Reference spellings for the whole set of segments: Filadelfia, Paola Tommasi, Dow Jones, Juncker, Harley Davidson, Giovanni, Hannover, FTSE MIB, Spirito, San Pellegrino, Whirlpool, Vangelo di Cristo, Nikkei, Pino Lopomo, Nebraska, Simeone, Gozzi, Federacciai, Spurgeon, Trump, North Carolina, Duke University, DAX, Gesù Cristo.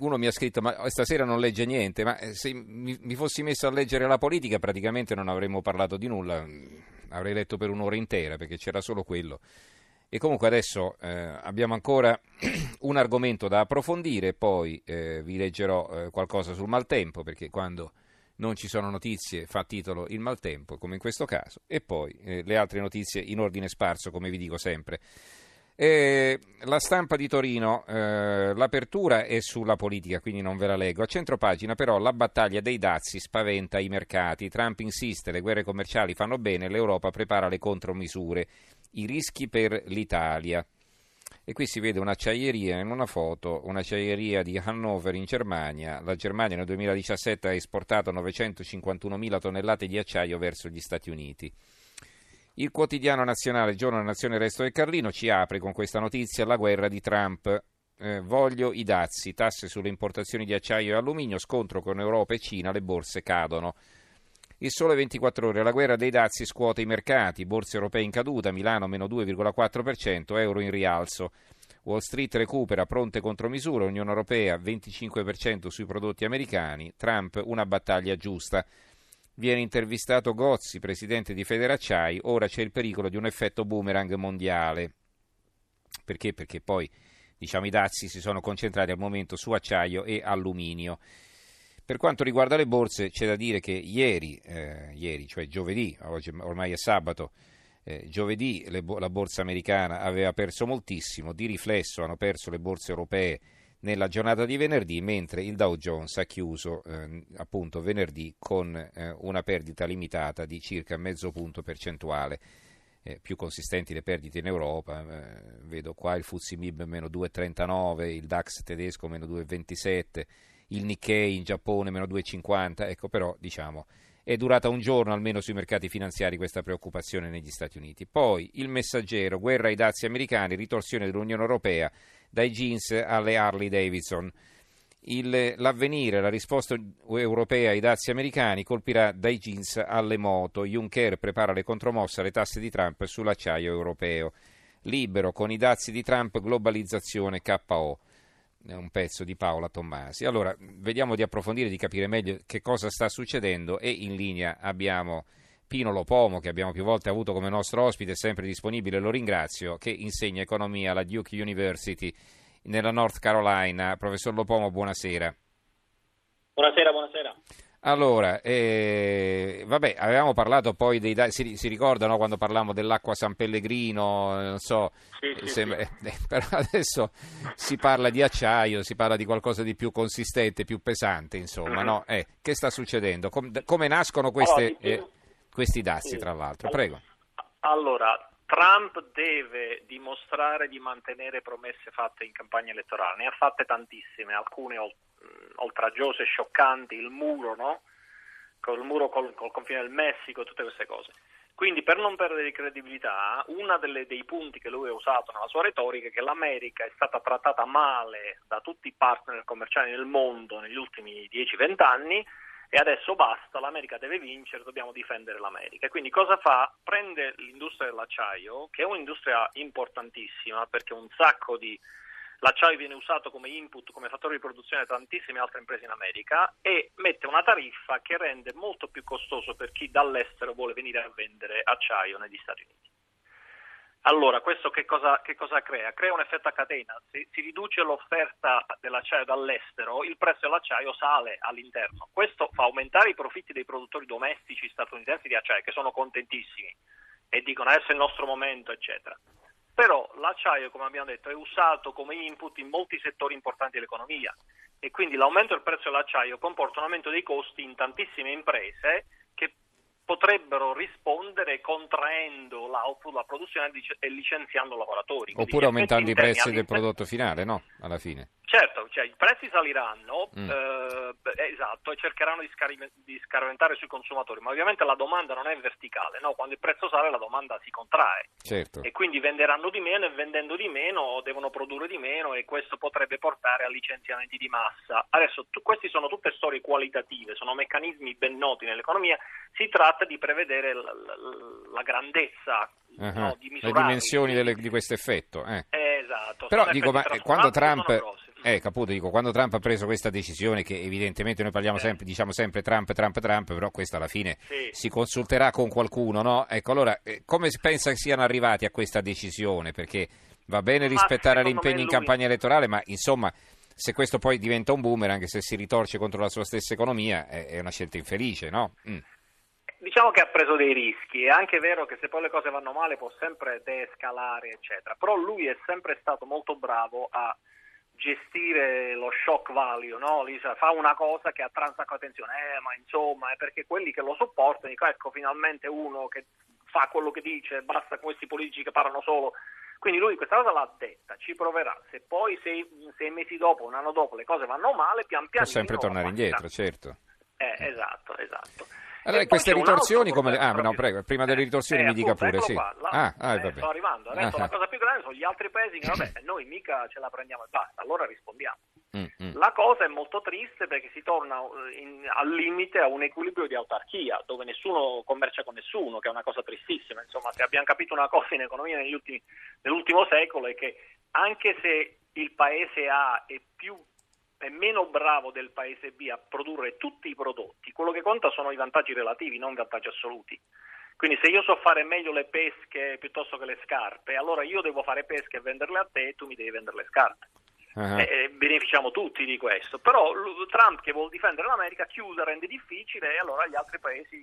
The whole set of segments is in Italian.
Uno mi ha scritto, ma stasera non legge niente, ma se mi fossi messo a leggere la politica praticamente non avremmo parlato di nulla, avrei letto per un'ora intera perché c'era solo quello. E comunque adesso abbiamo ancora un argomento da approfondire, poi vi leggerò qualcosa sul maltempo, perché quando non ci sono notizie fa titolo il maltempo, come in questo caso, e poi le altre notizie in ordine sparso, come vi dico sempre. La stampa di Torino, l'apertura è sulla politica, quindi non ve la leggo. A centropagina però la battaglia dei dazi spaventa i mercati, Trump insiste, le guerre commerciali fanno bene, l'Europa prepara le contromisure, i rischi per l'Italia. E qui si vede un'acciaieria in una foto, un'acciaieria di Hannover in Germania. La Germania nel 2017 ha esportato 951.000 tonnellate di acciaio verso gli Stati Uniti. Il quotidiano nazionale, Giorno della Nazione, Resto del Carlino, ci apre con questa notizia: la guerra di Trump, voglio i dazi, tasse sulle importazioni di acciaio e alluminio, scontro con Europa e Cina, le borse cadono. Il Sole 24 Ore, la guerra dei dazi scuote i mercati, borse europee in caduta, Milano meno 2,4%, euro in rialzo, Wall Street recupera, pronte contromisure, Unione Europea 25% sui prodotti americani, Trump una battaglia giusta. Viene intervistato Gozzi, presidente di Federacciai, ora c'è il pericolo di un effetto boomerang mondiale. Perché? Perché poi diciamo i dazi si sono concentrati al momento su acciaio e alluminio. Per quanto riguarda le borse c'è da dire che ieri, cioè giovedì, oggi ormai è sabato, giovedì la borsa americana aveva perso moltissimo, di riflesso hanno perso le borse europee nella giornata di venerdì, mentre il Dow Jones ha chiuso appunto venerdì con una perdita limitata di circa mezzo punto percentuale, più consistenti le perdite in Europa, vedo qua il FTSE MIB meno 2,39, il DAX tedesco meno 2,27, il Nikkei in Giappone meno 2,50, ecco però diciamo è durata un giorno almeno sui mercati finanziari questa preoccupazione negli Stati Uniti. Poi il Messaggero, guerra ai dazi americani, ritorsione dell'Unione Europea, dai jeans alle Harley Davidson. L'Avvenire, la risposta europea ai dazi americani colpirà dai jeans alle moto, Juncker prepara le contromosse alle tasse di Trump sull'acciaio europeo. Libero, con i dazi di Trump globalizzazione KO. È un pezzo di Paola Tommasi. Allora, vediamo di approfondire, di capire meglio che cosa sta succedendo, e in linea abbiamo Pino Lopomo, che abbiamo più volte avuto come nostro ospite, sempre disponibile, lo ringrazio, che insegna economia alla Duke University nella North Carolina. Professor Lopomo, buonasera. Buonasera, buonasera. Allora, vabbè, avevamo parlato poi dei dazi, si ricordano quando parlavamo dell'acqua San Pellegrino, non so, sì. Però adesso si parla di acciaio, si parla di qualcosa di più consistente, più pesante, insomma, no? Che sta succedendo? Come nascono questi dazi, tra l'altro? Prego. Allora, Trump deve dimostrare di mantenere promesse fatte in campagna elettorale, ne ha fatte tantissime, alcune oltraggiose, scioccanti, il muro, no? Col muro col confine del Messico, tutte queste cose. Quindi per non perdere di credibilità, uno dei punti che lui ha usato nella sua retorica è che l'America è stata trattata male da tutti i partner commerciali nel mondo negli ultimi 10-20 anni e adesso basta, l'America deve vincere, dobbiamo difendere l'America. E quindi cosa fa? Prende l'industria dell'acciaio, che è un'industria importantissima perché l'acciaio viene usato come input, come fattore di produzione da tantissime altre imprese in America, e mette una tariffa che rende molto più costoso per chi dall'estero vuole venire a vendere acciaio negli Stati Uniti. Allora, questo che cosa crea? Crea un effetto a catena. Se si riduce l'offerta dell'acciaio dall'estero, il prezzo dell'acciaio sale all'interno. Questo fa aumentare i profitti dei produttori domestici statunitensi di acciaio, che sono contentissimi e dicono adesso è il nostro momento, eccetera. Però l'acciaio, come abbiamo detto, è usato come input in molti settori importanti dell'economia e quindi l'aumento del prezzo dell'acciaio comporta un aumento dei costi in tantissime imprese che potrebbero rispondere contraendo l'output, la produzione e licenziando lavoratori. Oppure aumentando i prezzi del prodotto finale, no? Alla fine. Certo, cioè i prezzi saliranno, esatto, e cercheranno di scaraventare sui consumatori, ma ovviamente la domanda non è verticale, no? Quando il prezzo sale la domanda si contrae, certo. E quindi venderanno di meno e vendendo di meno devono produrre di meno e questo potrebbe portare a licenziamenti di massa. Adesso queste sono tutte storie qualitative, sono meccanismi ben noti nell'economia, si tratta di prevedere la grandezza, no? Di misurare le dimensioni di questo effetto. esatto. Però dico, ma quando Trump, appunto, dico, quando Trump ha preso questa decisione, che evidentemente noi parliamo sempre, diciamo sempre Trump, però questo alla fine si consulterà con qualcuno, no? Ecco, allora come pensa che siano arrivati a questa decisione? Perché va bene rispettare gli impegni in campagna elettorale, ma insomma, se questo poi diventa un boomerang, se si ritorce contro la sua stessa economia, è una scelta infelice, no? Diciamo che ha preso dei rischi, è anche vero che se poi le cose vanno male può sempre deescalare, eccetera, però lui è sempre stato molto bravo a gestire lo shock value, no? Lì fa una cosa che attrae un sacco di attenzione, ma insomma, è perché quelli che lo supportano dicono, ecco, finalmente uno che fa quello che dice, basta questi politici che parlano solo. Quindi lui questa cosa l'ha detta, ci proverà, se poi sei mesi dopo, un anno dopo le cose vanno male, pian piano può sempre tornare indietro, certo. Esatto. Allora, queste ritorsioni come prima delle ritorsioni mi dica pure, sì. Sto arrivando. Adesso la cosa più grande sono gli altri paesi che noi mica ce la prendiamo e basta, allora rispondiamo. La cosa è molto triste perché si torna al limite a un equilibrio di autarchia, dove nessuno commercia con nessuno, che è una cosa tristissima. Insomma, se abbiamo capito una cosa in economia nell'ultimo secolo è che anche se il paese A è meno bravo del paese B a produrre tutti i prodotti, quello che conta sono i vantaggi relativi, non i vantaggi assoluti. Quindi se io so fare meglio le pesche piuttosto che le scarpe, allora io devo fare pesche e venderle a te e tu mi devi vendere le scarpe. Beneficiamo tutti di questo. Però Trump, che vuol difendere l'America, chiude, rende difficile, e allora gli altri paesi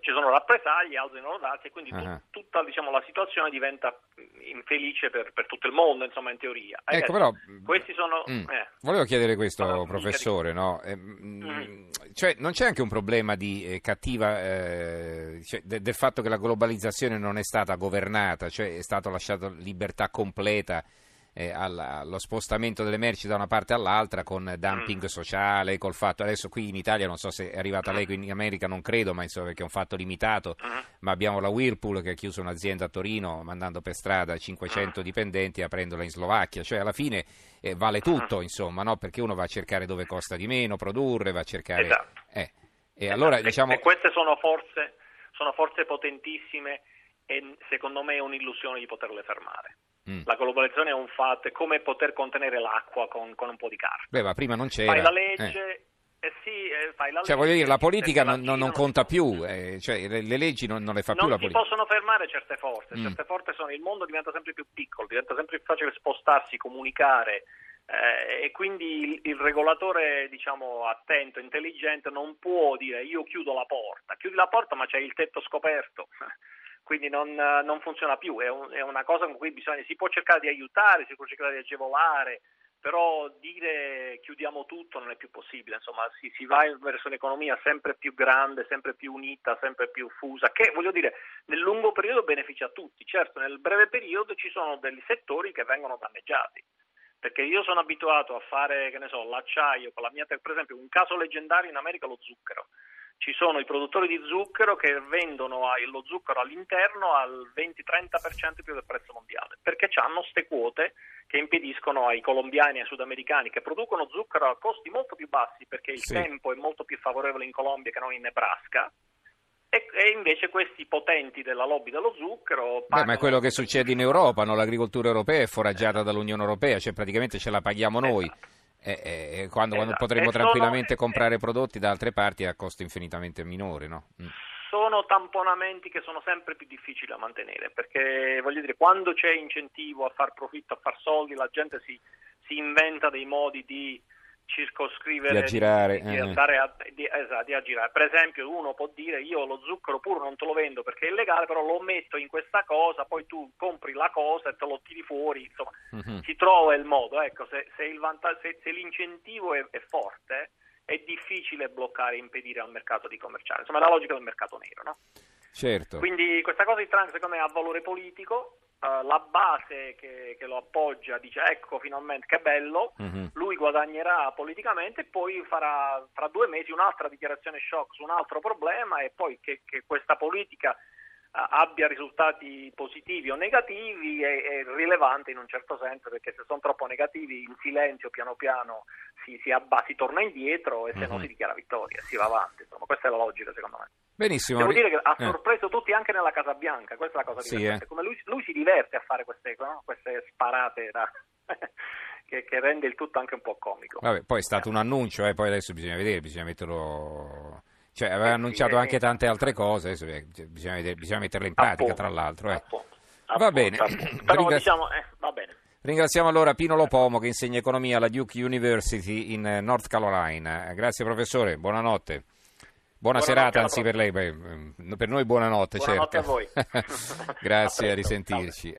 ci sono rappresaglie, alzano la tazza, e quindi tutta la situazione diventa infelice per tutto il mondo, insomma, in teoria. Ecco, però questi sono volevo chiedere questo, professore, no? Cioè, non c'è anche un problema di cattiva del fatto che la globalizzazione non è stata governata, cioè è stata lasciata libertà completa allo spostamento delle merci da una parte all'altra, con dumping sociale, col fatto, adesso qui in Italia non so se è arrivata lei, qui in America non credo, ma insomma, perché è un fatto limitato, ma abbiamo la Whirlpool che ha chiuso un'azienda a Torino mandando per strada 500 dipendenti e aprendola in Slovacchia. Cioè alla fine vale tutto, insomma, no? Perché uno va a cercare dove costa di meno produrre, va a cercare allora, diciamo, e queste sono forze potentissime, e secondo me è un'illusione di poterle fermare. La globalizzazione è un fatto, è come poter contenere l'acqua con un po' di carta. Beh, ma prima non c'era. Fai la legge, fai la legge. Cioè, voglio dire, la politica non conta più, cioè le leggi non le fa più la politica. Non si possono fermare certe forze, il mondo diventa sempre più piccolo, diventa sempre più facile spostarsi, comunicare, e quindi il regolatore, diciamo, attento, intelligente, non può dire io chiudo la porta. Chiudi la porta, ma c'è il tetto scoperto. Quindi non funziona più, è una cosa con cui si può cercare di aiutare, si può cercare di agevolare, però dire chiudiamo tutto non è più possibile. Insomma, si va verso un'economia sempre più grande, sempre più unita, sempre più fusa, che, voglio dire, nel lungo periodo beneficia a tutti. Certo, nel breve periodo ci sono degli settori che vengono danneggiati, perché io sono abituato a fare, che ne so, l'acciaio, con la mia, per esempio, un caso leggendario in America, lo zucchero. Ci sono i produttori di zucchero che vendono lo zucchero all'interno al 20-30% più del prezzo mondiale, perché hanno ste quote che impediscono ai colombiani e ai sudamericani che producono zucchero a costi molto più bassi, perché il tempo è molto più favorevole in Colombia che non in Nebraska, e invece questi potenti della lobby dello zucchero pagano. Beh, ma è quello che succede in Europa, no? L'agricoltura europea è foraggiata dall'Unione Europea, cioè praticamente ce la paghiamo noi. Esatto. Quando potremo tranquillamente comprare prodotti da altre parti a costo infinitamente minore, no? Sono tamponamenti che sono sempre più difficili da mantenere, perché, voglio dire, quando c'è incentivo a far profitto, a far soldi, la gente si inventa dei modi di circoscrivere, di aggirare, di aggirare. Per esempio, uno può dire io lo zucchero puro non te lo vendo perché è illegale, però lo metto in questa cosa, poi tu compri la cosa e te lo tiri fuori, insomma, si trova il modo. Ecco, se l'incentivo è forte, è difficile bloccare e impedire al mercato di commerciare. Insomma, è la logica del mercato nero, no? Certo. Quindi questa cosa di Trump, secondo me, ha valore politico. La base che lo appoggia dice ecco, finalmente, che bello, lui guadagnerà politicamente, poi farà tra 2 mesi un'altra dichiarazione shock su un altro problema, e poi che questa politica abbia risultati positivi o negativi è rilevante in un certo senso, perché se sono troppo negativi in silenzio piano piano si torna indietro e se no si dichiara vittoria, si va avanti, insomma questa è la logica secondo me. Benissimo. Devo dire che ha sorpreso tutti anche nella Casa Bianca, questa è la cosa divertente, come lui si diverte a fare queste sparate che rende il tutto anche un po' comico. Vabbè, poi è stato un annuncio, poi adesso bisogna vedere, bisogna metterlo... Cioè aveva annunciato anche tante altre cose, adesso bisogna metterle in pratica, tra l'altro. Va bene. Però diciamo, va bene. Ringraziamo allora Pino Lopomo che insegna economia alla Duke University in North Carolina. Grazie professore, buonanotte. Buona serata, anzi per lei, per noi buonanotte. Buonanotte certo. A voi. Grazie, a risentirci.